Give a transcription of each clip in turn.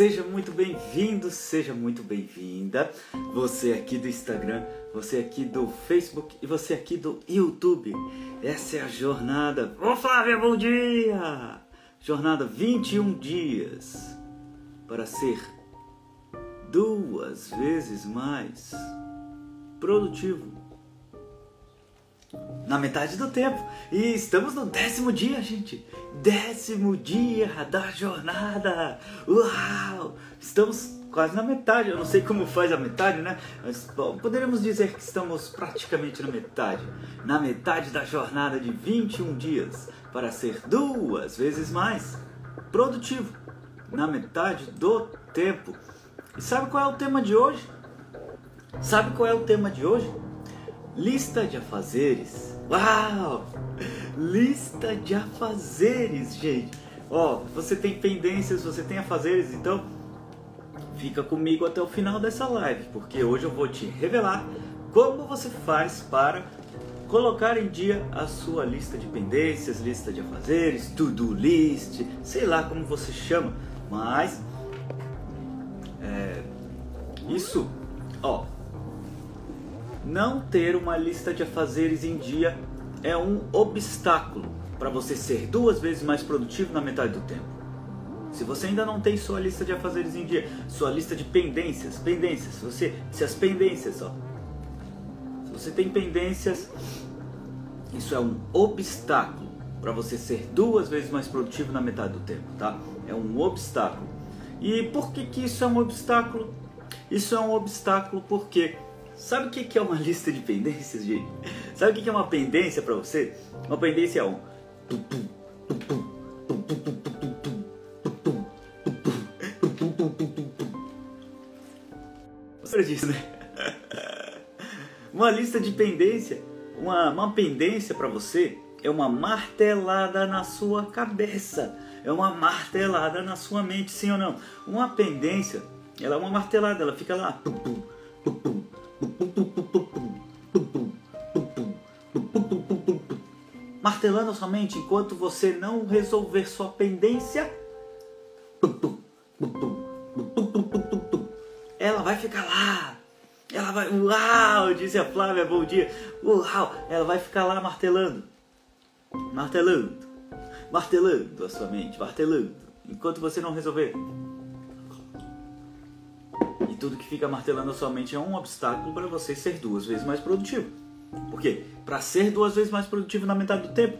Seja muito bem-vindo, seja muito bem-vinda. Você aqui do Instagram, você aqui do Facebook e você aqui do YouTube. Essa é a jornada... Ô Flávia, bom dia! Jornada 21 dias para ser 2 vezes mais produtivo. Na metade do tempo. E estamos no 10º dia, gente. 10º dia da jornada. Uau! Estamos quase na metade. Eu não sei como faz a metade, né? Mas poderíamos dizer que estamos praticamente na metade. Na metade da jornada de 21 dias. Para ser 2 vezes mais produtivo. Na metade do tempo. E sabe qual é o tema de hoje? Sabe qual é o tema de hoje? Lista de afazeres. Uau! Lista de afazeres, gente. Ó, você tem pendências, você tem afazeres, então fica comigo até o final dessa live, porque hoje eu vou te revelar como você faz para colocar em dia a sua lista de pendências, lista de afazeres, to-do list, sei lá como você chama, mas isso, ó. Não ter uma lista de afazeres em dia é um obstáculo para você ser 2 vezes mais produtivo na metade do tempo. Se você ainda não tem sua lista de afazeres em dia, sua lista de pendências, se você tem pendências, isso é um obstáculo para você ser 2 vezes mais produtivo na metade do tempo, tá? É um obstáculo. E por que que isso é um obstáculo? Isso é um obstáculo porque... Sabe o que é uma lista de pendências, gente? Sabe o que é uma pendência para você? Uma pendência é um... Você diz, né? Uma lista de pendência, uma pendência para você é uma martelada na sua cabeça. É uma martelada na sua mente, sim ou não? Uma pendência, ela é uma martelada, ela fica lá... martelando a sua mente enquanto você não resolver sua pendência, ela vai ficar lá, ela vai, uau, disse a Flávia, bom dia, uau, ela vai ficar lá martelando a sua mente, enquanto você não resolver. E tudo que fica martelando a sua mente é um obstáculo para você ser 2 vezes mais produtivo. Por quê? Para ser 2 vezes mais produtivo na metade do tempo,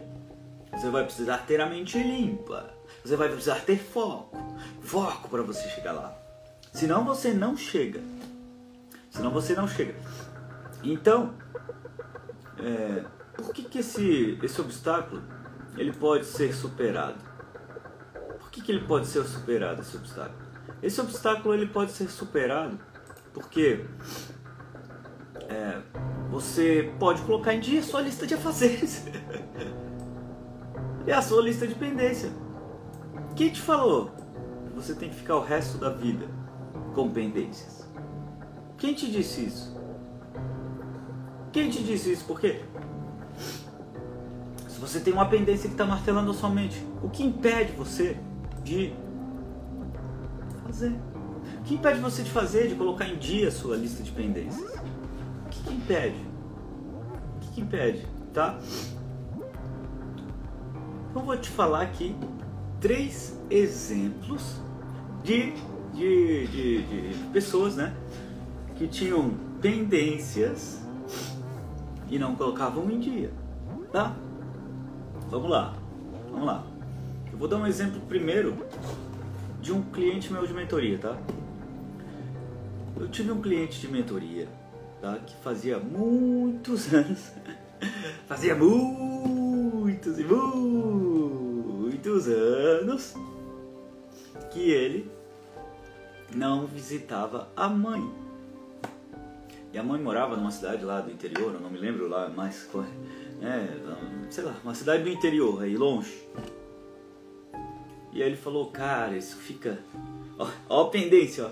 você vai precisar ter a mente limpa. Você vai precisar ter foco. Foco para você chegar lá. Senão você não chega. Então, por que que esse obstáculo ele pode ser superado? Esse obstáculo? Esse obstáculo ele pode ser superado porque você pode colocar em dia a sua lista de afazeres e a sua lista de pendência. Quem te falou que você tem que ficar o resto da vida com pendências? Quem te disse isso? Porque se você tem uma pendência que está martelando a sua mente, o que impede você de... O que impede você de fazer, de colocar em dia a sua lista de pendências? O que que impede? Tá? Eu vou te falar aqui 3 exemplos de pessoas, né, que tinham pendências e não colocavam em dia, tá? Vamos lá. Eu vou dar um exemplo primeiro de um cliente meu de mentoria, tá? Eu tive um cliente de mentoria, tá? Que fazia muitos anos, fazia muitos anos que ele não visitava a mãe. E a mãe morava numa cidade lá do interior, eu não me lembro lá mais qual, sei lá, uma cidade do interior, aí longe. E aí ele falou, cara, isso fica... Ó a pendência, ó.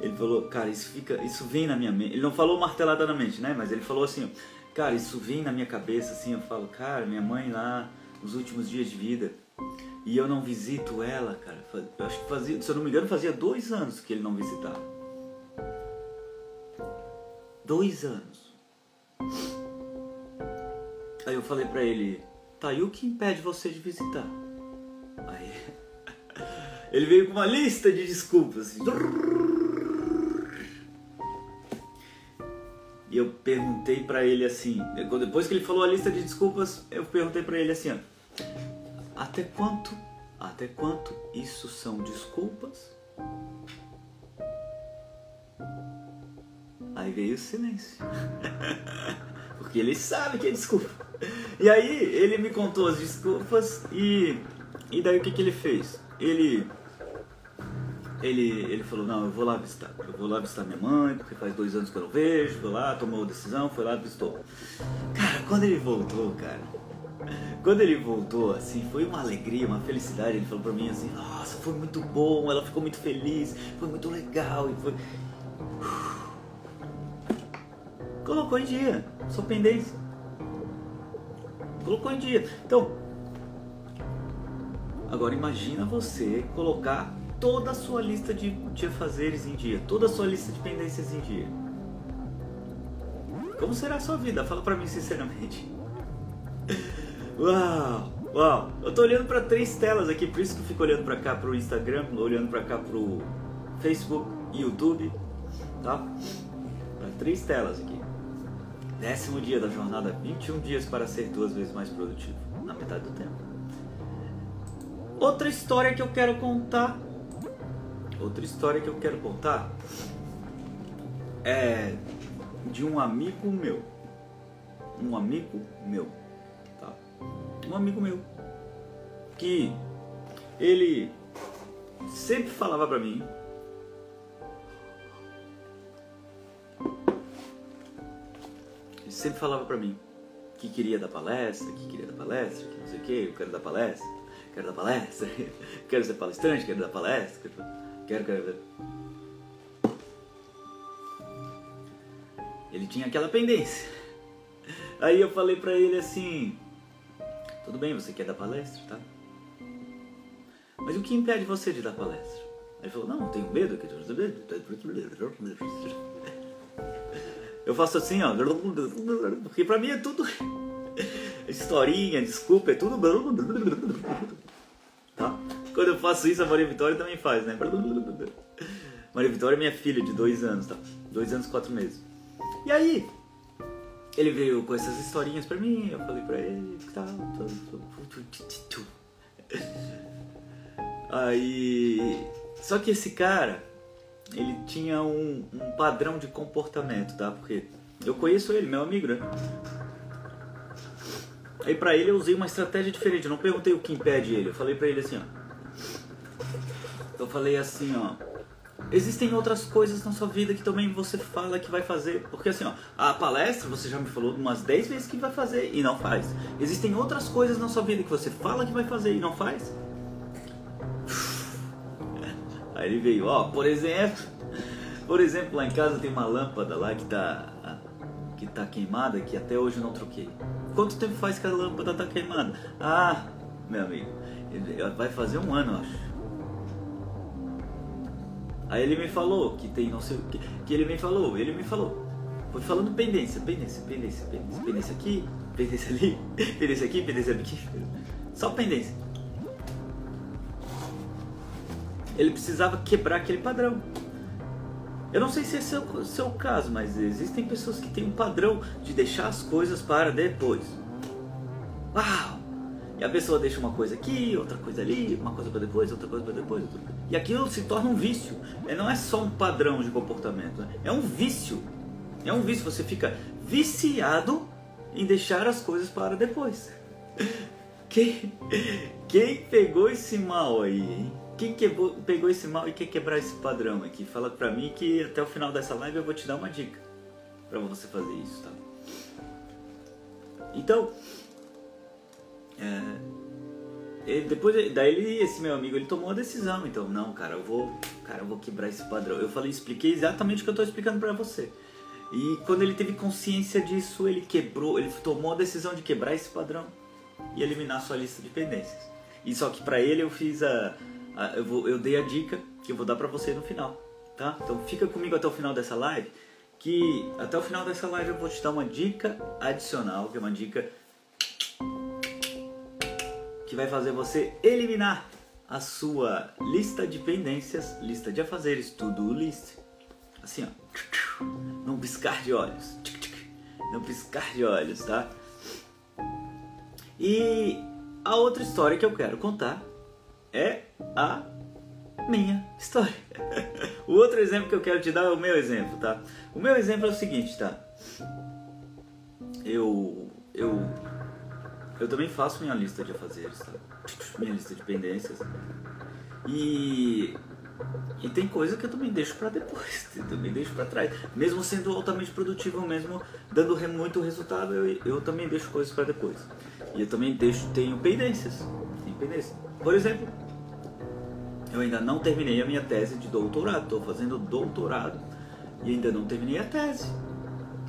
Ele falou, cara, isso vem na minha mente. Ele não falou martelada na mente, né? Mas ele falou assim, ó, cara, isso vem na minha cabeça, assim. Eu falo, cara, minha mãe lá, nos últimos dias de vida, E eu não visito ela, cara. Eu acho que fazia, se eu não me engano, fazia 2 anos que ele não visitava. 2 anos. Aí eu falei pra ele, tá, e o que impede você de visitar? Aí ele veio com uma lista de desculpas, assim. E eu perguntei pra ele assim, depois que ele falou a lista de desculpas, eu perguntei pra ele assim, ó. Até quanto isso são desculpas? Aí veio o silêncio. Porque ele sabe que é desculpa. E aí ele me contou as desculpas e daí o que ele fez? Ele falou, não, eu vou lá visitar minha mãe, porque faz 2 anos que eu não vejo, foi lá, tomou a decisão, foi lá, visitou. Cara, quando ele voltou, assim, foi uma alegria, uma felicidade. Ele falou pra mim assim, nossa, foi muito bom, ela ficou muito feliz, foi muito legal. E foi... Colocou em dia, sua pendência. Colocou em dia. Então, agora imagina você colocar toda a sua lista de afazeres em dia, toda a sua lista de pendências em dia. Como será a sua vida? Fala pra mim sinceramente. Uau, eu tô olhando pra 3 telas aqui, por isso que eu fico olhando pra cá pro Instagram, olhando pra cá pro Facebook e YouTube, tá? Pra 3 telas aqui. 10º dia da jornada, 21 dias para ser 2 vezes mais produtivo, na metade do tempo. Outra história que eu quero contar é de um amigo meu. Um amigo meu, que ele sempre falava pra mim, que queria dar palestra, que não sei o que, eu quero dar palestra, quero ser palestrante, quero dar palestra, quero... Ele tinha aquela pendência. Aí eu falei pra ele assim... Tudo bem, você quer dar palestra, tá? Mas o que impede você de dar palestra? Ele falou, não, tenho medo. Eu faço assim, ó. Porque pra mim é tudo... Historinha, desculpa, é tudo... Tá? Quando eu faço isso, a Maria Vitória também faz, né? Maria Vitória é minha filha de 2 anos, tá? 2 anos, 4 meses. E aí... Ele veio com essas historinhas pra mim, eu falei pra ele que tal. Aí. Só que esse cara, ele tinha um padrão de comportamento, tá? Porque eu conheço ele, meu amigo, né? Aí pra ele eu usei uma estratégia diferente, eu não perguntei o que impede ele, eu falei pra ele assim, ó. Existem outras coisas na sua vida que também você fala que vai fazer. Porque assim, ó, a palestra você já me falou umas 10 vezes que vai fazer e não faz. Existem outras coisas na sua vida que você fala que vai fazer e não faz. Aí ele veio, ó, por exemplo, lá em casa tem uma lâmpada lá que tá queimada, que até hoje eu não troquei. Quanto tempo faz que a lâmpada tá queimada? Ah, meu amigo, vai fazer 1 ano, eu acho. Aí ele me falou que tem não sei o que. Ele me falou. Foi falando pendência. Pendência aqui, pendência ali, pendência aqui, pendência aqui. Só pendência. Ele precisava quebrar aquele padrão. Eu não sei se esse é o seu caso, mas existem pessoas que têm um padrão de deixar as coisas para depois. Uau! E a pessoa deixa uma coisa aqui, outra coisa ali, uma coisa pra depois, outra coisa pra depois. E aquilo se torna um vício. Não é só um padrão de comportamento, né? É um vício. É um vício. Você fica viciado em deixar as coisas para depois. Quem pegou esse mal aí, hein? Quem pegou esse mal e quer quebrar esse padrão aqui? Fala pra mim que até o final dessa live eu vou te dar uma dica pra você fazer isso, tá? Então... esse meu amigo, ele tomou a decisão. Então, não, cara, eu vou quebrar esse padrão. Eu falei, expliquei exatamente o que eu tô explicando pra você. E quando ele teve consciência disso, ele tomou a decisão de quebrar esse padrão e eliminar sua lista de pendências. E só que pra ele eu fiz eu dei a dica que eu vou dar pra você no final, tá? Então fica comigo até o final dessa live, que até o final dessa live eu vou te dar uma dica adicional, que é uma dica que vai fazer você eliminar a sua lista de pendências, lista de afazeres, to-do list, assim ó, num piscar de olhos, num piscar de olhos, tá? E a outra história que eu quero contar é a minha história. O outro exemplo que eu quero te dar é o meu exemplo, tá? O meu exemplo é o seguinte, tá? Eu também faço minha lista de afazeres, tá? Minha lista de pendências. E tem coisa que eu também deixo pra depois, eu também deixo pra trás. Mesmo sendo altamente produtivo, mesmo dando muito resultado, eu também deixo coisas pra depois. E eu também tenho pendências. Tenho pendências. Por exemplo, eu ainda não terminei a minha tese de doutorado. Estou fazendo doutorado e ainda não terminei a tese.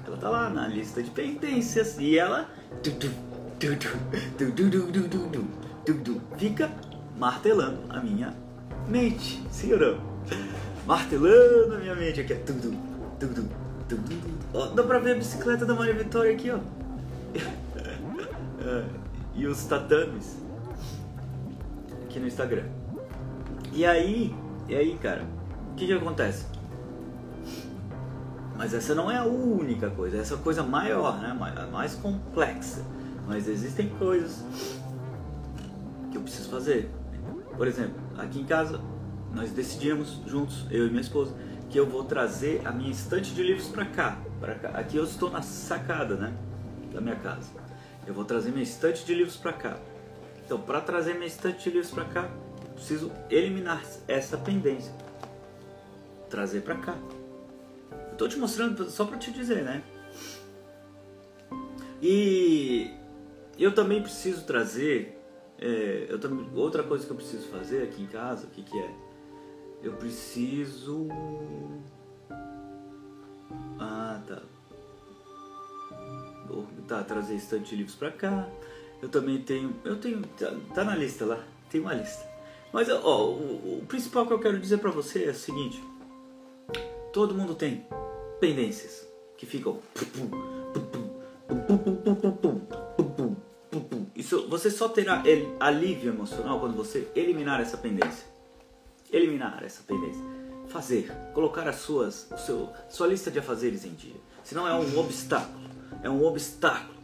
Ela tá lá na lista de pendências e ela... fica martelando a minha mente, sim ou não? Martelando a minha mente aqui, ó. Ó, dá pra ver a bicicleta da Maria Vitória aqui, ó. E os tatames aqui no Instagram. E aí, cara, o que acontece? Mas essa não é a única coisa, essa é a coisa maior, né? A mais complexa. Mas existem coisas que eu preciso fazer. Por exemplo, aqui em casa, nós decidimos juntos, eu e minha esposa, que eu vou trazer a minha estante de livros pra cá. Aqui eu estou na sacada, né? Da minha casa. Eu vou trazer minha estante de livros pra cá. Então, para trazer minha estante de livros pra cá, eu preciso eliminar essa pendência. Trazer pra cá. Eu tô te mostrando só pra te dizer, né? E eu também preciso trazer... outra coisa que eu preciso fazer aqui em casa, o que é? Eu preciso... trazer estante de livros pra cá. Eu também tenho... Tá na lista lá. Tem uma lista. Mas, ó, o principal que eu quero dizer pra você é o seguinte. Todo mundo tem pendências que ficam... Isso, você só terá alívio emocional quando você eliminar essa pendência. Eliminar essa pendência. Fazer. Colocar sua lista de afazeres em dia. Senão é um obstáculo. É um obstáculo.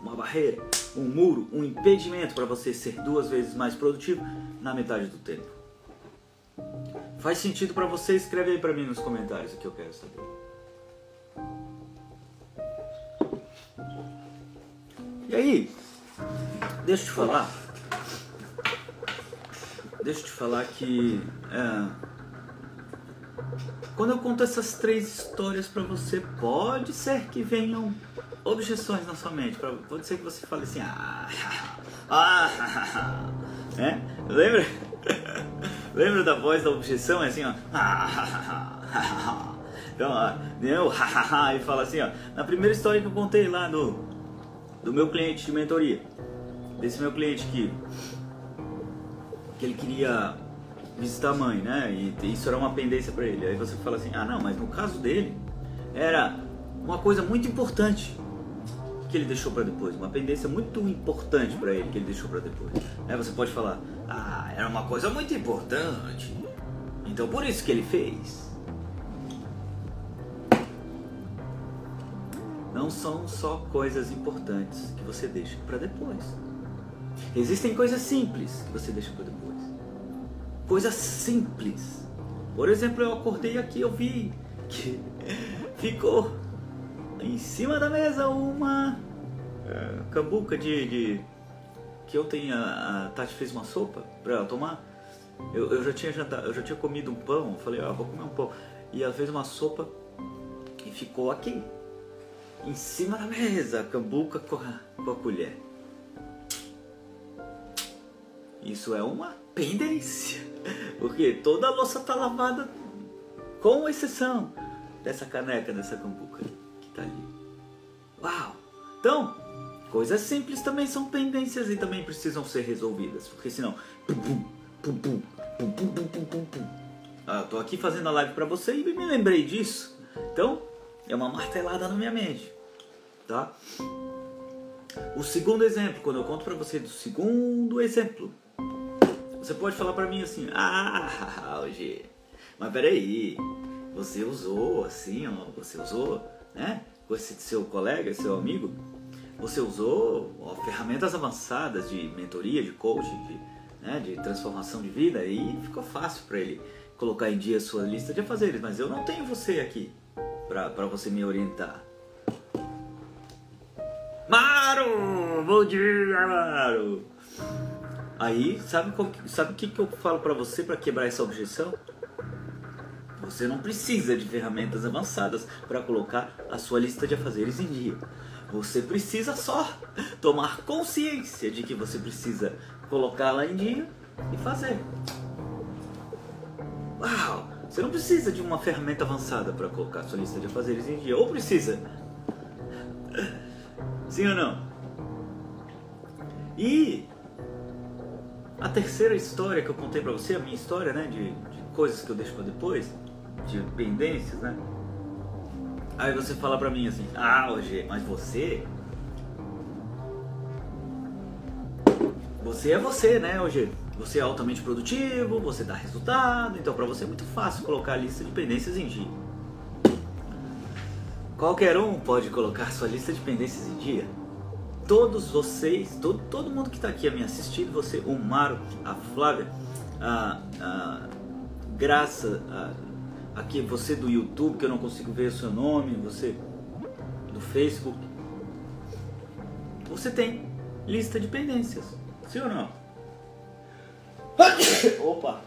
Uma barreira. Um muro. Um impedimento para você ser 2 vezes mais produtivo na metade do tempo. Faz sentido para você? Escreve aí para mim nos comentários o que eu quero saber. E aí... Deixa eu te falar que quando eu conto essas 3 histórias pra você, pode ser que venham objeções na sua mente. Pode ser que você fale assim, é? Lembra? Lembra da voz da objeção? É assim, ó. Então, eu e fala assim, ó. Na primeira história que eu contei lá do meu cliente de mentoria, desse meu cliente que ele queria visitar a mãe, né? E isso era uma pendência para ele. Aí você fala assim, não, mas no caso dele era uma coisa muito importante que ele deixou para depois, uma pendência muito importante para ele que ele deixou para depois. Aí você pode falar, era uma coisa muito importante, então por isso que ele fez. Não são só coisas importantes que você deixa para depois. Existem coisas simples que você deixa para depois. Coisas simples. Por exemplo, eu acordei aqui, eu vi que ficou em cima da mesa uma cambuca que ontem a Tati fez uma sopa para ela tomar. Eu já tinha jantado, eu já tinha comido um pão, eu falei, vou comer um pão. E ela fez uma sopa e ficou aqui, em cima da mesa, a cambuca com a colher. Isso é uma pendência, porque toda a louça está lavada, com exceção dessa caneca, dessa cambuca que está ali. Uau! Então, Coisas simples também são pendências e também precisam ser resolvidas, porque senão... Ah, tô aqui fazendo a live pra você e me lembrei disso. Então, é uma martelada na minha mente, tá? O segundo exemplo, quando eu conto pra você do segundo exemplo, você pode falar pra mim assim: ah, hoje, mas peraí, você usou assim, ó, você usou, né, com esse seu colega, seu amigo, você usou, ó, ferramentas avançadas de mentoria, de coaching, de transformação de vida, e ficou fácil para ele colocar em dia a sua lista de afazeres, mas eu não tenho você aqui para você me orientar. Maro! Bom dia, Maro! Aí, sabe o que eu falo para você para quebrar essa objeção? Você não precisa de ferramentas avançadas para colocar a sua lista de afazeres em dia. Você precisa só tomar consciência de que você precisa colocá-la em dia e fazer. Uau! Você não precisa de uma ferramenta avançada para colocar a sua lista de afazeres em dia. Ou precisa? Sim ou não? E a terceira história que eu contei para você, a minha história, né, de coisas que eu deixo para depois, de pendências, né? Aí você fala pra mim assim: ah, hoje, mas você é você, né, hoje? Você é altamente produtivo, você dá resultado, então pra você é muito fácil colocar a lista de pendências em dia. Qualquer um pode colocar sua lista de pendências em dia. Todos vocês, todo mundo que tá aqui a me assistindo, você, o Maro, a Flávia, a Graça, aqui você do YouTube, que eu não consigo ver o seu nome, você do Facebook, você tem lista de pendências, sim ou não? Opa!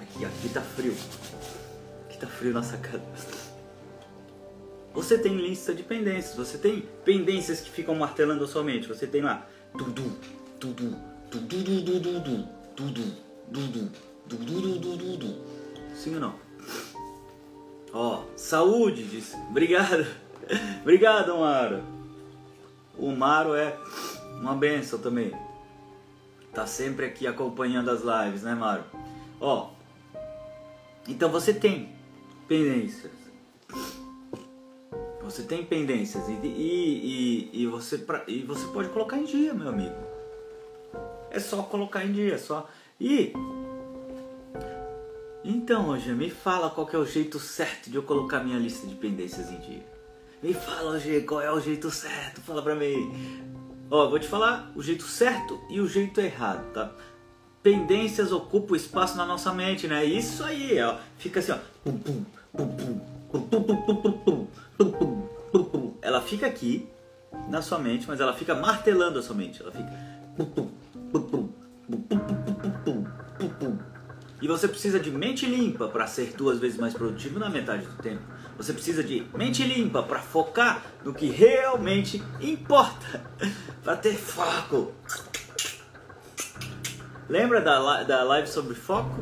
Aqui tá frio na sacada. Você tem lista de pendências, você tem pendências que ficam martelando a sua mente, você tem lá sim ou não? Ó, saúde, disse. Obrigado. Obrigado, Maro. O Maro é uma benção também. Tá sempre aqui acompanhando as lives, né, Maro? Ó, então você tem pendências. Você tem pendências e você pode colocar em dia, meu amigo. É só colocar em dia, é só... E... Então, hoje, me fala qual que é o jeito certo de eu colocar minha lista de pendências em dia. Me fala, hoje, qual é o jeito certo? Fala pra mim. Ó, eu vou te falar o jeito certo e o jeito errado, tá? Pendências ocupam espaço na nossa mente, né? Isso aí, ó. Fica assim, ó. Ela fica aqui, na sua mente, mas ela fica martelando a sua mente. Ela fica... E você precisa de mente limpa para ser 2 vezes mais produtivo na metade do tempo. Você precisa de mente limpa para focar no que realmente importa. Para ter foco. Lembra da live sobre foco?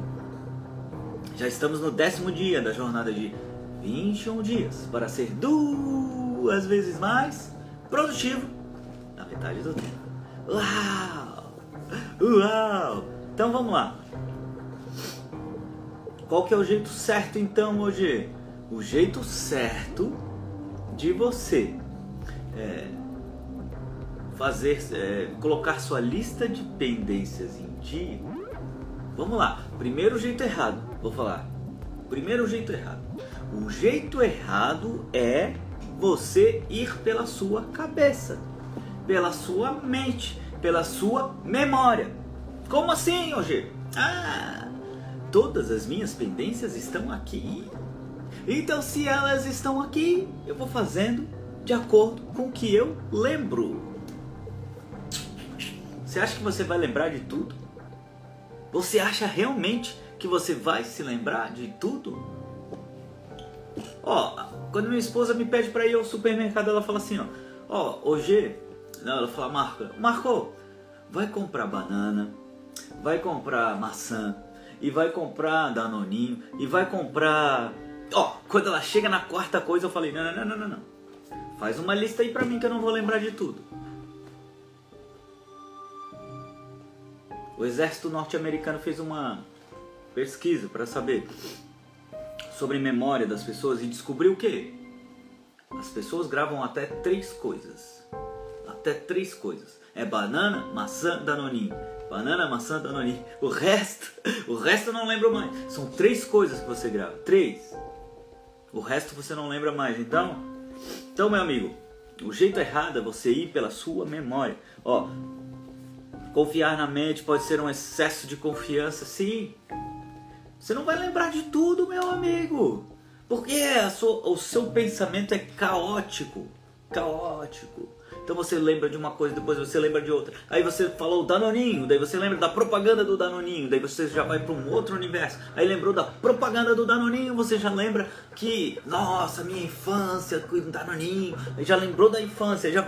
Já estamos no 10º dia da jornada de 21 dias para ser 2 vezes mais produtivo na metade do tempo. Uau! Uau! Então vamos lá. Qual que é o jeito certo, então, hoje? O jeito certo de você colocar sua lista de pendências em dia. Vamos lá. Primeiro jeito errado. Vou falar. Primeiro jeito errado. O jeito errado é você ir pela sua cabeça, pela sua mente, pela sua memória. Como assim, hoje? Ah! Todas as minhas pendências estão aqui. Então, se elas estão aqui, eu vou fazendo de acordo com o que eu lembro. Você acha que você vai lembrar de tudo? Você acha realmente que você vai se lembrar de tudo? Ó, quando minha esposa me pede para ir ao supermercado, ela fala assim, ó. Ó, hoje... Não, ela fala: Marco, vai comprar banana, vai comprar maçã, e vai comprar danoninho, e vai comprar... Ó, quando ela chega na 4ª coisa, eu falei: não, faz uma lista aí pra mim que eu não vou lembrar de tudo. O exército norte-americano fez uma pesquisa para saber sobre memória das pessoas e descobriu o quê? As pessoas gravam até 3 coisas. Até 3 coisas. É banana, maçã, danoninho. Banana, maçã, danoninho. O resto eu não lembro mais. São 3 coisas que você grava. 3. O resto você não lembra mais. Então, meu amigo, o jeito errado é você ir pela sua memória. Ó, confiar na mente pode ser um excesso de confiança. Sim. Você não vai lembrar de tudo, meu amigo. Porque o seu pensamento é caótico. Caótico. Então você lembra de uma coisa, depois você lembra de outra. Aí você falou Danoninho, daí você lembra da propaganda do Danoninho, daí você já vai para um outro universo. Aí lembrou da propaganda do Danoninho, você já lembra que, nossa, minha infância com Danoninho. Aí já lembrou da infância, já...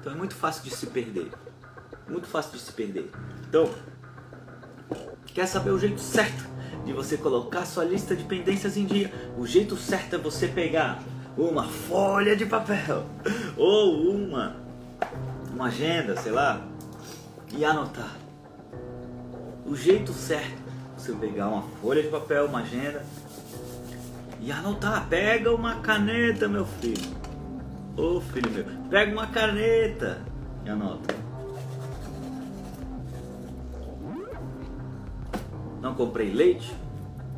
Então é muito fácil de se perder. Muito fácil de se perder. Então, quer saber o jeito certo de você colocar sua lista de pendências em dia? O jeito certo é você pegar uma folha de papel ou uma agenda, sei lá, e anotar. O jeito certo é você pegar uma folha de papel, uma agenda e anotar. Pega uma caneta, meu filho. Ô, filho meu, pega uma caneta e anota. Não comprei leite?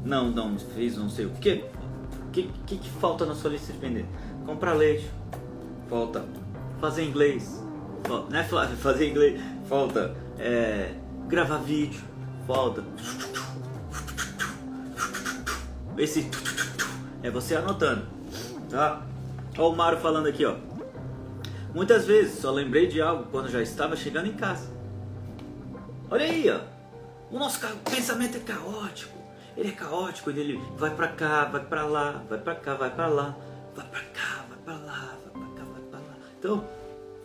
Não fiz não sei o quê. O que falta na sua lista de pendências? Comprar leite, falta. Fazer inglês, falta. Né, Flávia? Fazer inglês, falta. Gravar vídeo, falta. Esse é você anotando, tá? Olha o Mário falando aqui, ó. Muitas vezes só lembrei de algo quando já estava chegando em casa. Olha aí, ó. O nosso pensamento é caótico. Ele é caótico, ele vai pra cá, vai pra lá, vai pra cá, vai pra lá, vai pra cá, vai pra lá, vai pra cá, vai pra lá. Então,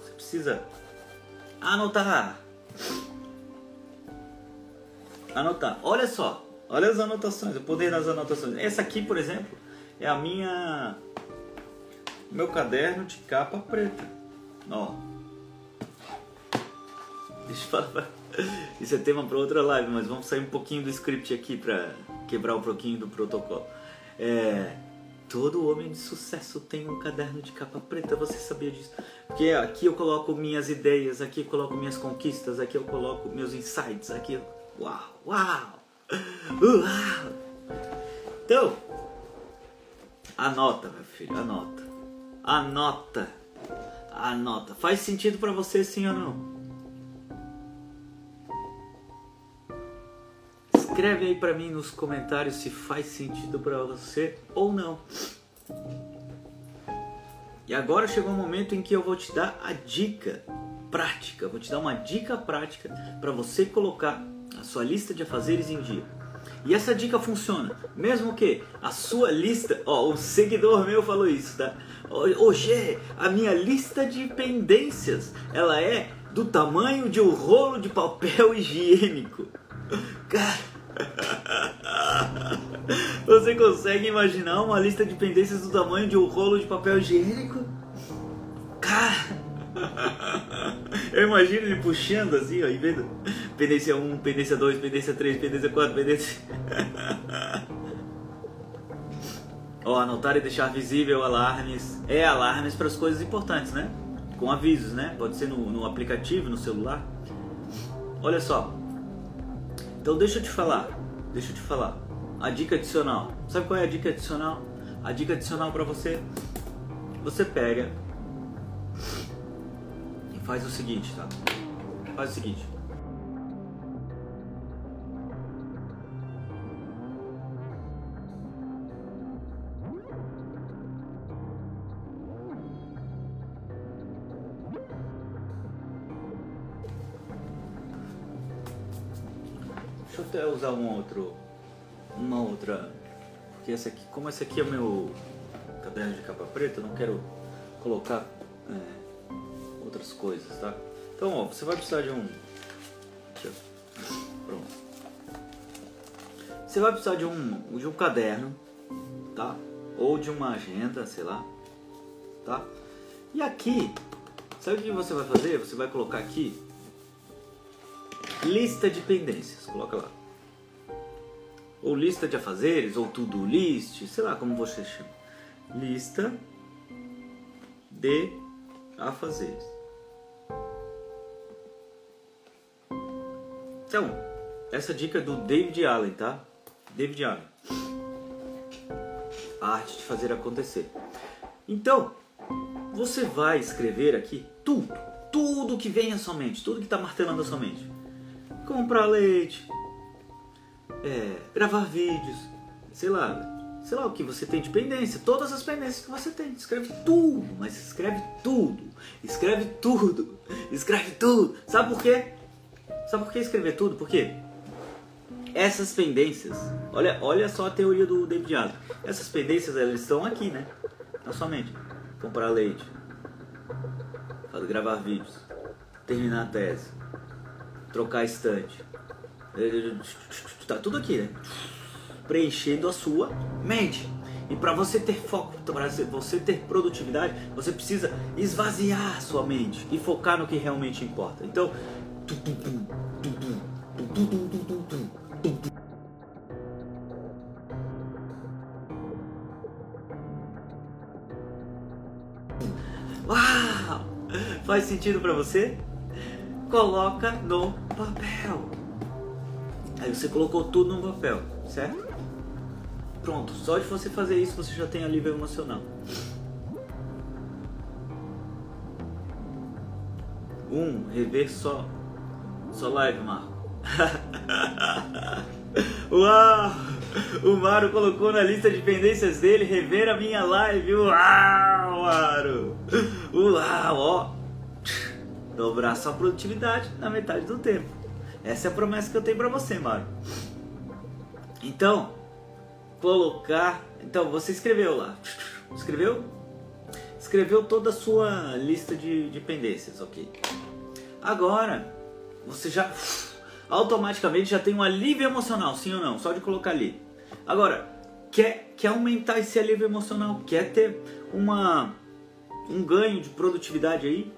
você precisa anotar. Anotar. Olha só, olha as anotações, o poder das anotações. Essa aqui, por exemplo, é a minha... meu caderno de capa preta. Ó. Deixa eu falar. Isso é tema para outra live, mas vamos sair um pouquinho do script aqui pra quebrar um pouquinho do protocolo. Todo homem de sucesso tem um caderno de capa preta, você sabia disso? Porque aqui eu coloco minhas ideias, aqui eu coloco minhas conquistas, aqui eu coloco meus insights, aqui eu... Uau! Uau! Uau! Então, anota, meu filho, anota. Anota. Anota. Faz sentido pra você, sim ou não? Escreve aí pra mim nos comentários se faz sentido pra você ou não. E agora chegou o momento em que eu vou te dar a dica prática. Vou te dar uma dica prática pra você colocar a sua lista de afazeres em dia. E essa dica funciona, mesmo que a sua lista... Ó, um seguidor meu falou isso, tá? Hoje, a minha lista de pendências, ela é do tamanho de um rolo de papel higiênico. Cara... Você consegue imaginar uma lista de pendências do tamanho de um rolo de papel higiênico? Cara, eu imagino ele puxando assim, ó, e vendo pendência 1, pendência 2, pendência 3, pendência 4, pendência... Ó, anotar e deixar visível alarmes. É, alarmes para as coisas importantes, né? Com avisos, né? Pode ser no aplicativo, no celular. Olha só. Então deixa eu te falar, a dica adicional, sabe qual é a dica adicional? A dica adicional pra você, você pega e faz o seguinte, tá? Faz o seguinte. Deixa eu usar uma outra, porque essa aqui, como essa aqui é o meu caderno de capa preta, eu não quero colocar outras coisas, tá? Então, ó, você vai precisar de um... Pronto. Você vai precisar de um caderno, tá? Ou de uma agenda, sei lá, tá? E aqui, sabe o que você vai fazer? Você vai colocar aqui Lista de pendências, coloca lá. Ou lista de afazeres, ou to-do list, sei lá como você chama. Lista de afazeres. Então, essa dica é do David Allen, tá? David Allen. A Arte de Fazer Acontecer. Então, você vai escrever aqui tudo que vem à sua mente, tudo que está martelando a sua mente. Comprar leite, gravar vídeos, sei lá o que você tem de pendência, todas as pendências que você tem. Escreve tudo, mas escreve tudo. Sabe por quê? Sabe por que escrever tudo? Porque essas pendências, olha só a teoria do David Allen. Essas pendências, elas estão aqui, né? Na sua mente. Comprar leite, gravar vídeos, terminar a tese, trocar estante. Tá tudo aqui, né? Preenchendo a sua mente. E para você ter foco, para você ter produtividade, você precisa esvaziar sua mente e focar no que realmente importa. Então, uau! Faz sentido para você? Coloca no papel. Aí você colocou tudo no papel, certo? Pronto, só de você fazer isso você já tem alívio emocional. Rever só live, Marco. Uau! O Maro colocou na lista de pendências dele rever a minha live. Uau, Maro! Uau, ó! Dobrar sua produtividade na metade do tempo. Essa é a promessa que eu tenho pra você, Maro. Então, você escreveu lá. Escreveu? Escreveu toda a sua lista de pendências, ok? Agora, você já automaticamente já tem um alívio emocional, sim ou não? Só de colocar ali. Agora, quer aumentar esse alívio emocional? Quer ter um ganho de produtividade aí?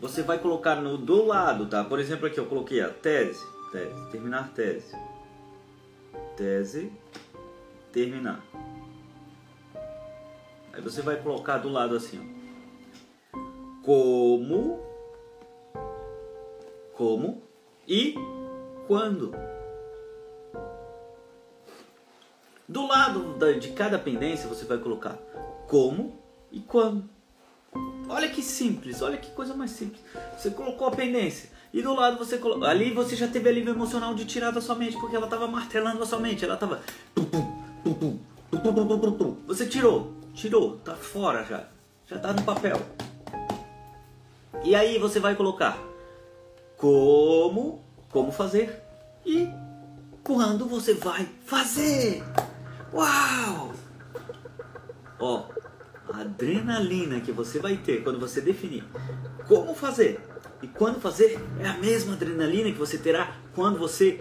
Você vai colocar do lado, tá? Por exemplo, aqui eu coloquei a tese, terminar tese, terminar. Aí você vai colocar do lado assim, ó. Como e quando. Do lado de cada pendência você vai colocar como e quando. Olha que simples, olha que coisa mais simples. Você colocou a pendência e do lado você colocou. Ali você já teve alívio emocional de tirar da sua mente, porque ela estava martelando a sua mente, ela estava. Você tirou, tá fora já tá no papel. E aí você vai colocar como fazer e quando você vai fazer. Uau! Ó, a adrenalina que você vai ter quando você definir como fazer e quando fazer é a mesma adrenalina que você terá quando você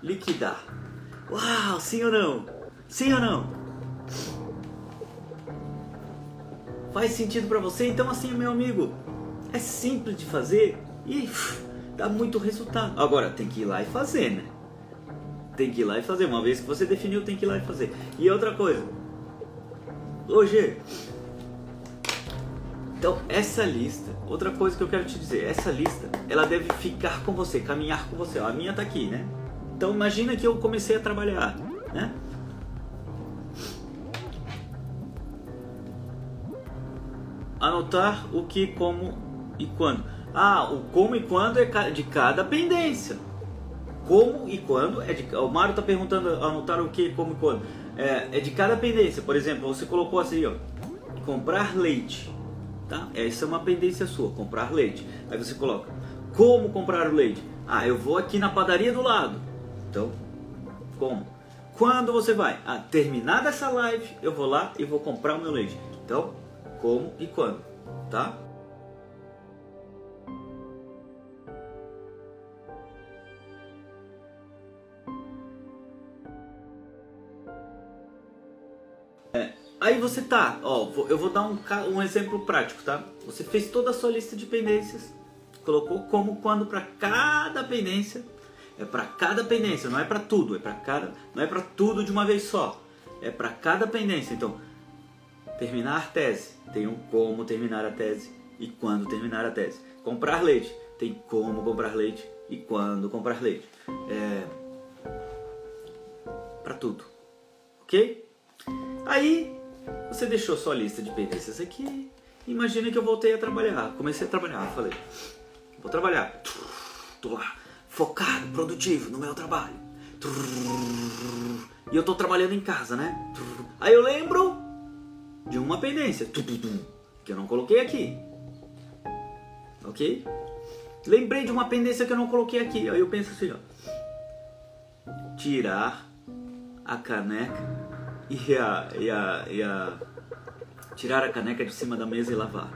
liquidar. Uau, sim ou não? Sim ou não? Faz sentido pra você? Então assim, meu amigo, é simples de fazer e dá muito resultado. Agora, tem que ir lá e fazer, né? Tem que ir lá e fazer. Uma vez que você definiu, tem que ir lá e fazer. E outra coisa. Hoje, então, essa lista, outra coisa que eu quero te dizer. Essa lista, ela deve ficar com você, caminhar com você. A minha tá aqui, né? Então, imagina que eu comecei a trabalhar, né? Anotar o que, como e quando. Ah, o como e quando é de cada pendência. Como e quando é de... O Mário tá perguntando, anotar o que, como e quando. É de cada pendência. Por exemplo, você colocou assim, ó. Comprar leite. Tá? Essa é uma pendência sua, comprar leite. Aí você coloca, como comprar o leite? Ah, eu vou aqui na padaria do lado. Então, como? Quando você vai? Ah, terminada essa live, eu vou lá e vou comprar o meu leite. Então... como e quando, tá? Aí você tá, ó, eu vou dar um exemplo prático, tá? Você fez toda a sua lista de pendências, colocou como quando para cada pendência, é para cada pendência, não é para tudo, é para cada, não é para tudo de uma vez só, é para cada pendência. Então, terminar a tese, tem um como terminar a tese e quando terminar a tese. Comprar leite, tem como comprar leite e quando comprar leite. É para tudo, ok? Aí você deixou sua lista de pendências aqui. Imagina que eu voltei a trabalhar, comecei a trabalhar, falei, vou trabalhar, tô lá, focado, produtivo no meu trabalho, e eu tô trabalhando em casa, né? Aí eu lembro de uma pendência, que eu não coloquei aqui, ok? Lembrei de uma pendência que eu não coloquei aqui, aí eu penso assim, ó, tirar a caneca tirar a caneca de cima da mesa e lavar.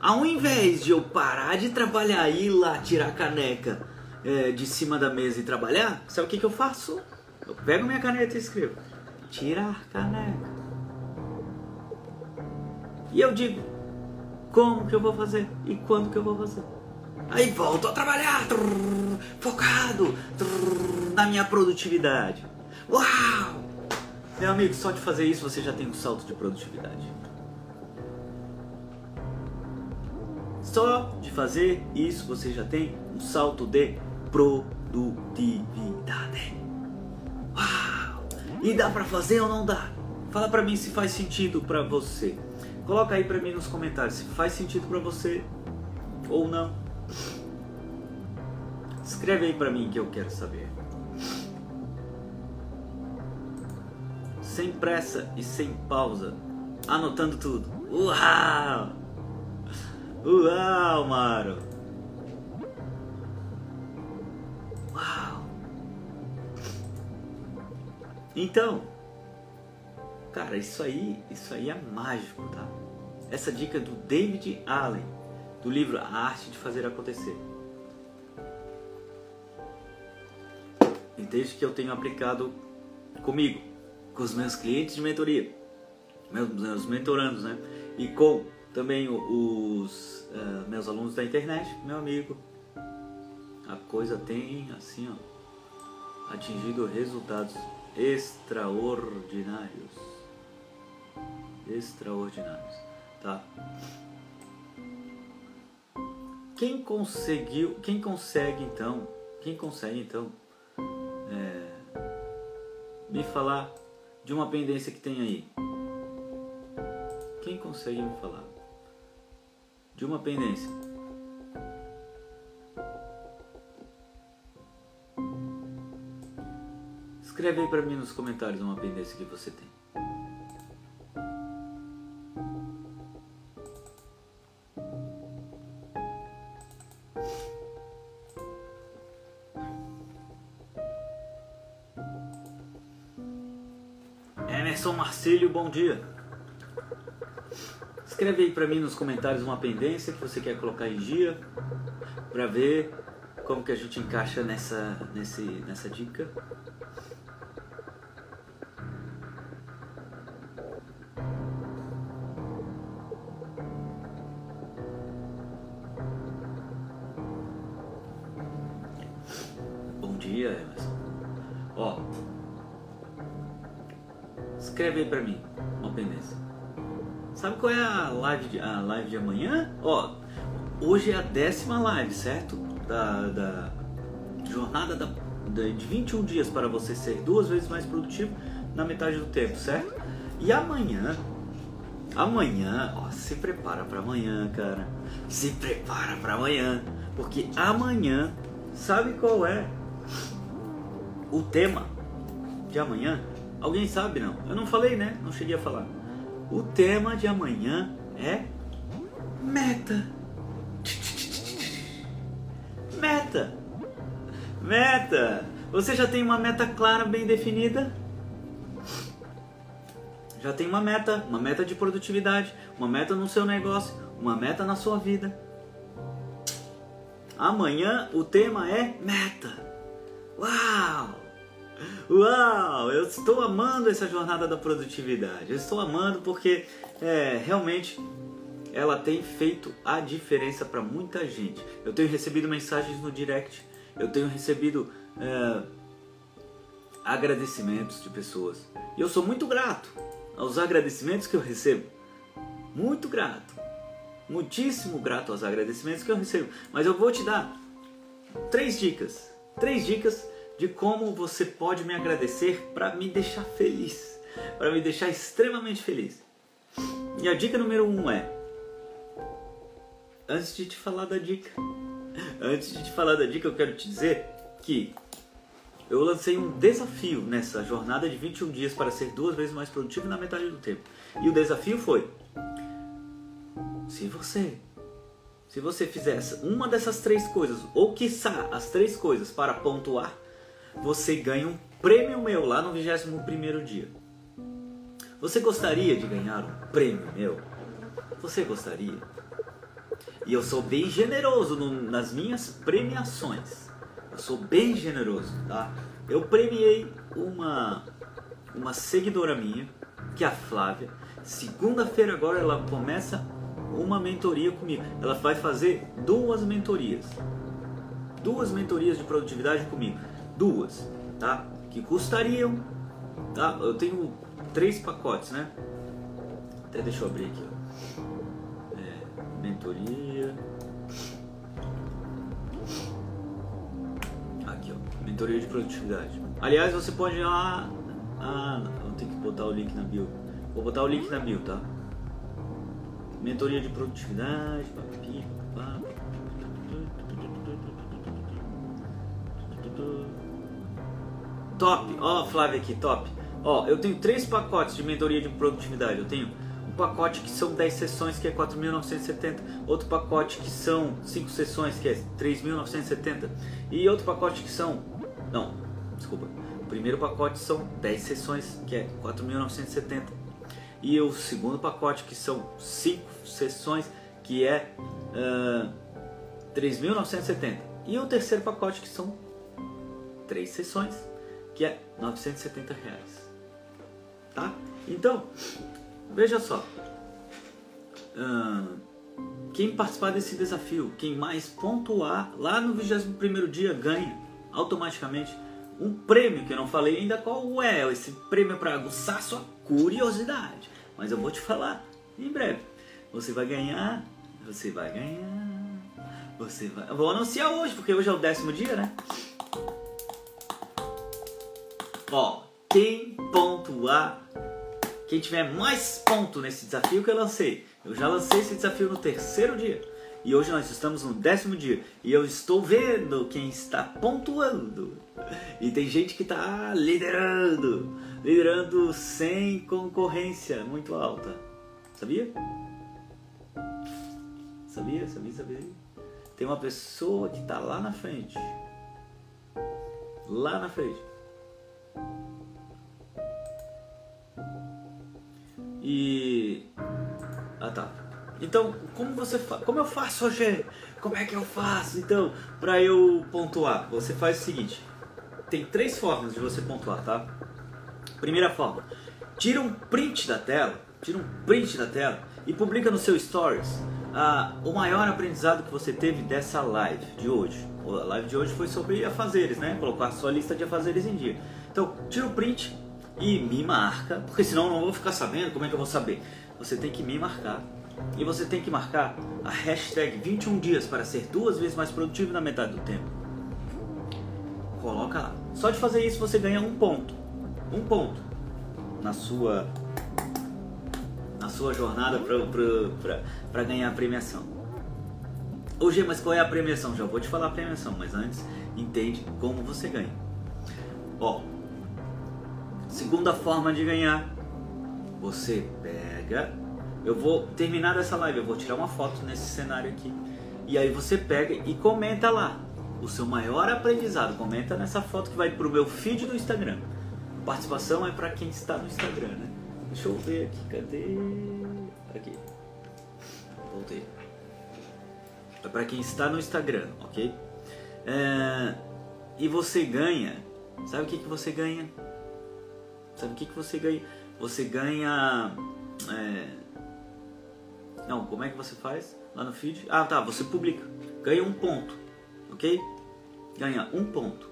Ao invés de eu parar de trabalhar e ir lá tirar a caneca de cima da mesa e trabalhar, sabe o que eu faço? Eu pego minha caneta e escrevo tirar caneca. E eu digo como que eu vou fazer e quando que eu vou fazer. Aí volto a trabalhar, focado na minha produtividade. Uau! Meu amigo, só de fazer isso você já tem um salto de produtividade. Só de fazer isso você já tem um salto de produtividade. Uau! E dá pra fazer ou não dá? Fala pra mim se faz sentido pra você. Coloca aí pra mim nos comentários se faz sentido pra você ou não. Escreve aí pra mim que eu quero saber. Sem pressa e sem pausa, anotando tudo. Uau! Uau, Maro! Uau! Então, cara, isso aí é mágico, tá? Essa dica é do David Allen, do livro A Arte de Fazer Acontecer. E desde que eu tenho aplicado comigo, com os meus clientes de mentoria, meus mentorandos, né? E com também os meus alunos da internet, meu amigo, a coisa tem, assim, ó, atingido resultados extraordinários. Extraordinários, tá? Quem consegue, então, me falar de uma pendência que tem aí? Quem consegue me falar de uma pendência? Escreve aí pra mim nos comentários uma pendência que você tem. São Marcílio, bom dia. Escreve aí pra mim nos comentários uma pendência que você quer colocar em dia, pra ver como que a gente encaixa nessa dica. Bom dia, Emerson. Ó, escreve aí pra mim uma pendência. Sabe qual é a live de amanhã? Ó, hoje é a 10ª live, certo? Da jornada de 21 dias para você ser 2 vezes mais produtivo na metade do tempo, certo? E amanhã, ó, se prepara pra amanhã, cara. Se prepara pra amanhã. Porque amanhã, sabe qual é o tema de amanhã? Alguém sabe, não? Eu não falei, né? Não cheguei a falar. O tema de amanhã é meta. Meta. Meta. Você já tem uma meta clara, bem definida? Já tem uma meta de produtividade, uma meta no seu negócio, uma meta na sua vida. Amanhã o tema é meta. Uau! Uau, eu estou amando essa jornada da produtividade. Eu estou amando porque realmente ela tem feito a diferença para muita gente. Eu tenho recebido mensagens no direct, eu tenho recebido agradecimentos de pessoas. E eu sou muito grato aos agradecimentos que eu recebo. Muito grato. Muitíssimo grato aos agradecimentos que eu recebo. Mas eu vou te dar 3 dicas. 3 dicas de como você pode me agradecer para me deixar feliz. Para me deixar extremamente feliz. E a dica número 1 é... Antes de te falar da dica, eu quero te dizer que eu lancei um desafio nessa jornada de 21 dias para ser 2 vezes mais produtivo na metade do tempo. E o desafio foi... Se você fizer uma dessas 3 coisas, ou quiçá as 3 coisas para pontuar, você ganha um prêmio meu lá no 21º dia. Você gostaria de ganhar um prêmio meu? Você gostaria? E eu sou bem generoso nas minhas premiações. Eu sou bem generoso, tá? Eu premiei uma seguidora minha, que é a Flávia. Segunda-feira agora ela começa uma mentoria comigo. Ela vai fazer 2 mentorias. 2 mentorias de produtividade comigo. 2, tá? Que custariam, tá? Eu tenho 3 pacotes, né? Até deixa eu abrir aqui, ó. Mentoria. Aqui, ó. Mentoria de produtividade. Aliás, você pode ir lá... Ah, eu tenho que botar o link na bio. Vou botar o link na bio, tá? Mentoria de produtividade, papi, papi. Top, ó, Flávia aqui, top. Ó, eu tenho 3 pacotes de mentoria de produtividade. Eu tenho um pacote que são 10 sessões, que é 4.970. Outro pacote que são 5 sessões, que é 3.970. E outro pacote que são... Não, desculpa. O primeiro pacote são 10 sessões, que é 4.970. E o segundo pacote, que são 5 sessões, que é 3.970. E o terceiro pacote, que são 3 sessões, que é R$970. Tá? Então, veja só. Quem participar desse desafio, quem mais pontuar lá no 21º dia, ganha automaticamente um prêmio, que eu não falei ainda qual é. Esse prêmio é para aguçar sua curiosidade. Mas eu vou te falar em breve. Você vai ganhar. Eu vou anunciar hoje, porque hoje é o 10º dia, né? Ó, quem pontuar, quem tiver mais ponto nesse desafio que eu lancei. Eu já lancei esse desafio no 3º dia. E hoje nós estamos no 10º dia. E eu estou vendo quem está pontuando. E tem gente que está liderando. Liderando sem concorrência muito alta. Sabia? Sabia. Tem uma pessoa que está lá na frente. E... Ah, tá. Então, como eu faço hoje? Como é que eu faço, então, para eu pontuar? Você faz o seguinte. Tem 3 formas de você pontuar, tá? Primeira forma. Tira um print da tela e publica no seu Stories o maior aprendizado que você teve dessa live de hoje. A live de hoje foi sobre afazeres, né? Colocar a sua lista de afazeres em dia. Então, tira o print e me marca, porque senão eu não vou ficar sabendo. Como é que eu vou saber? Você tem que me marcar. E você tem que marcar a hashtag 21 dias para ser 2 vezes mais produtivo na metade do tempo. Coloca lá. Só de fazer isso você ganha 1 ponto. 1 ponto. Na sua jornada para ganhar a premiação. Ô Gê, mas qual é a premiação? Já vou te falar a premiação, mas antes entende como você ganha. Ó, segunda forma de ganhar. Você pega... Eu vou terminar essa live, eu vou tirar uma foto nesse cenário aqui. E aí você pega e comenta lá o seu maior aprendizado. Comenta nessa foto que vai pro meu feed do Instagram. Participação é para quem está no Instagram, né? Deixa eu ver aqui, cadê? Aqui. Voltei. É para quem está no Instagram, ok? E você ganha... Sabe o que você ganha? Você ganha... Não, como é que você faz? Lá no feed? Ah, tá, você publica. Ganha um ponto, ok? Ganha um ponto.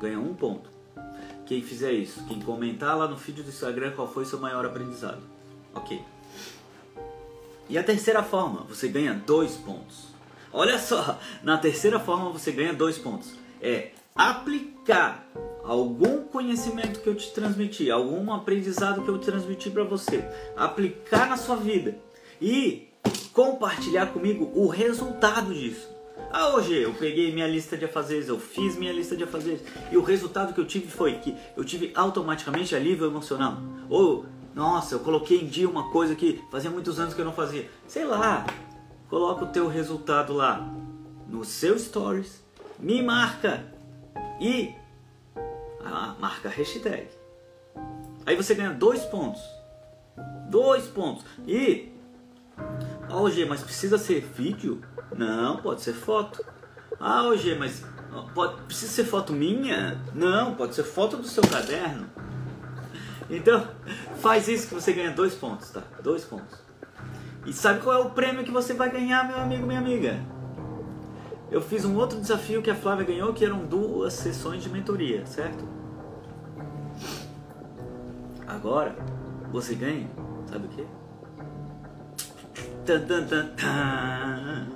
Ganha um ponto. Quem fizer isso, quem comentar lá no feed do Instagram qual foi seu maior aprendizado. Ok. E a terceira forma, você ganha 2 pontos. Olha só, na terceira forma você ganha 2 pontos. É aplicar algum conhecimento que eu te transmiti, algum aprendizado que eu transmiti para você, aplicar na sua vida e compartilhar comigo o resultado disso. Ah, hoje eu peguei minha lista de afazeres, eu fiz minha lista de afazeres e o resultado que eu tive foi que eu tive automaticamente alívio emocional. Ou, nossa, eu coloquei em dia uma coisa que fazia muitos anos que eu não fazia. Sei lá, coloca o teu resultado lá no seu stories, me marca e... ah, marca a hashtag. Aí você ganha 2 pontos. 2 pontos. E... ah, OG, mas precisa ser vídeo? Não, pode ser foto. Ah, OG, mas precisa ser foto minha? Não, pode ser foto do seu caderno. Então, faz isso que você ganha 2 pontos, tá? 2 pontos. E sabe qual é o prêmio que você vai ganhar, meu amigo, minha amiga? Eu fiz um outro desafio que a Flávia ganhou, que eram 2 sessões de mentoria, certo? Agora, você ganha, sabe o quê? Tan, tan, tan, tan.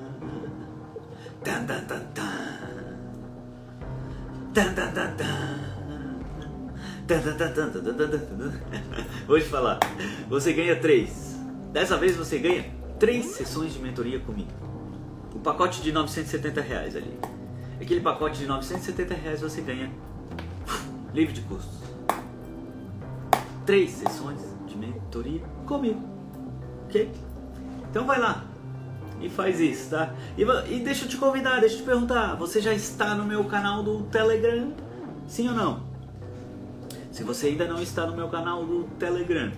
Tan, tan, tan, tan. Tan, tan, tan, tan. Vou te falar, você ganha 3. Dessa vez você ganha 3 sessões de mentoria comigo. O pacote de R$970 ali. Aquele pacote de R$970 você ganha livre de custos. 3 sessões de mentoria comigo. Ok? Então vai lá e faz isso, tá? E deixa eu te convidar, deixa eu te perguntar. Você já está no meu canal do Telegram? Sim ou não? Se você ainda não está no meu canal do Telegram,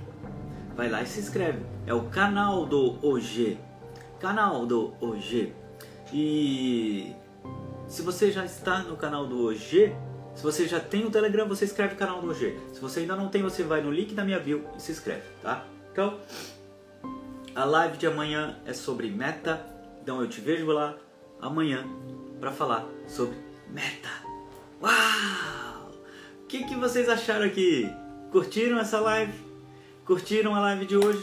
vai lá e se inscreve. É o canal do OG. Canal do OG. E se você já está no canal do OG, se você já tem o Telegram, você escreve canal do OG. Se você ainda não tem, você vai no link da minha bio e se inscreve, tá? Então, a live de amanhã é sobre meta. Então eu te vejo lá amanhã para falar sobre meta. Uau! O que vocês acharam aqui? Curtiram essa live? Curtiram a live de hoje?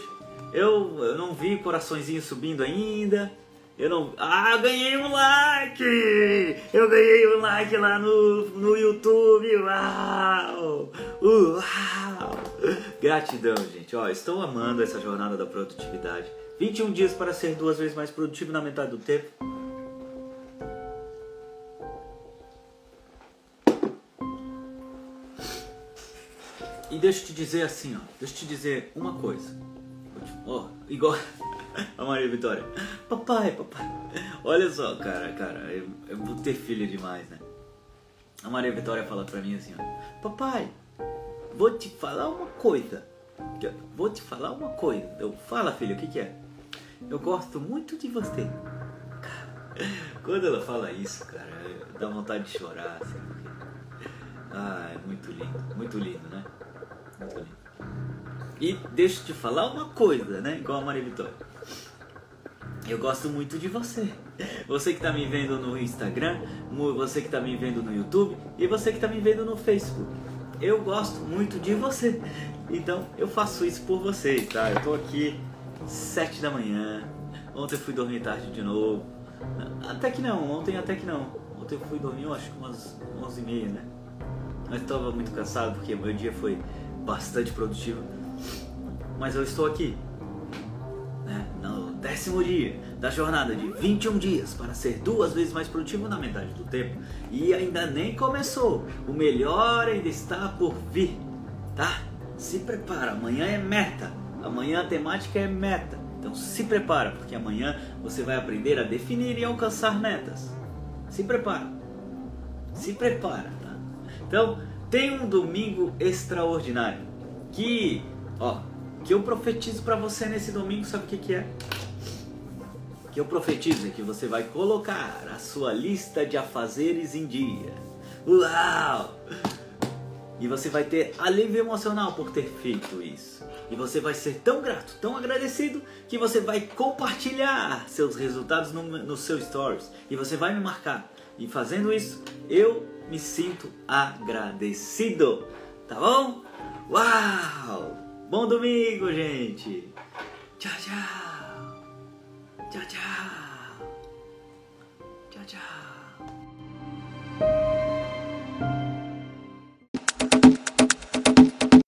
Eu não vi coraçõezinho subindo ainda. Eu não... ah, eu ganhei um like! Eu ganhei um like lá no YouTube! Uau! Uau! Gratidão, gente. Ó, estou amando essa jornada da produtividade. 21 dias para ser 2 vezes mais produtivo na metade do tempo. E deixa eu te dizer assim, ó. Deixa eu te dizer uma coisa. Ó, igual... a Maria Vitória. Papai, papai. Olha só, cara, eu vou ter filho demais, né? A Maria Vitória fala pra mim assim, ó. Papai, vou te falar uma coisa. Vou te falar uma coisa. Eu, fala, filho, o que é? Eu gosto muito de você. Quando ela fala isso, cara, dá vontade de chorar, assim. Porque... ah, é muito lindo, né? Muito lindo. E deixa eu te falar uma coisa, né? Igual a Maria Vitória. Eu gosto muito de você. Você que tá me vendo no Instagram, você que tá me vendo no YouTube e você que tá me vendo no Facebook. Eu gosto muito de você. Então eu faço isso por vocês, tá? Eu tô aqui 7 da manhã. Ontem eu fui dormir tarde de novo. Até que não. Ontem eu fui dormir, eu acho que umas 11h30, né? Mas tava muito cansado porque meu dia foi bastante produtivo. Mas eu estou aqui, né, no 10º dia da jornada de 21 dias para ser 2 vezes mais produtivo na metade do tempo. E ainda nem começou. O melhor ainda está por vir, tá? Se prepara, amanhã é meta. Amanhã a temática é meta. Então se prepara, porque amanhã você vai aprender a definir e alcançar metas. Se prepara. Se prepara, tá? Então, tem um domingo extraordinário que... ó, que eu profetizo pra você nesse domingo, sabe o que é? Que eu profetizo é que você vai colocar a sua lista de afazeres em dia. Uau! E você vai ter alívio emocional por ter feito isso. E você vai ser tão grato, tão agradecido, que você vai compartilhar seus resultados no seu stories. E você vai me marcar. E fazendo isso, eu me sinto agradecido. Tá bom? Uau! Bom domingo, gente! Tchau, tchau! Tchau, tchau! Tchau, tchau!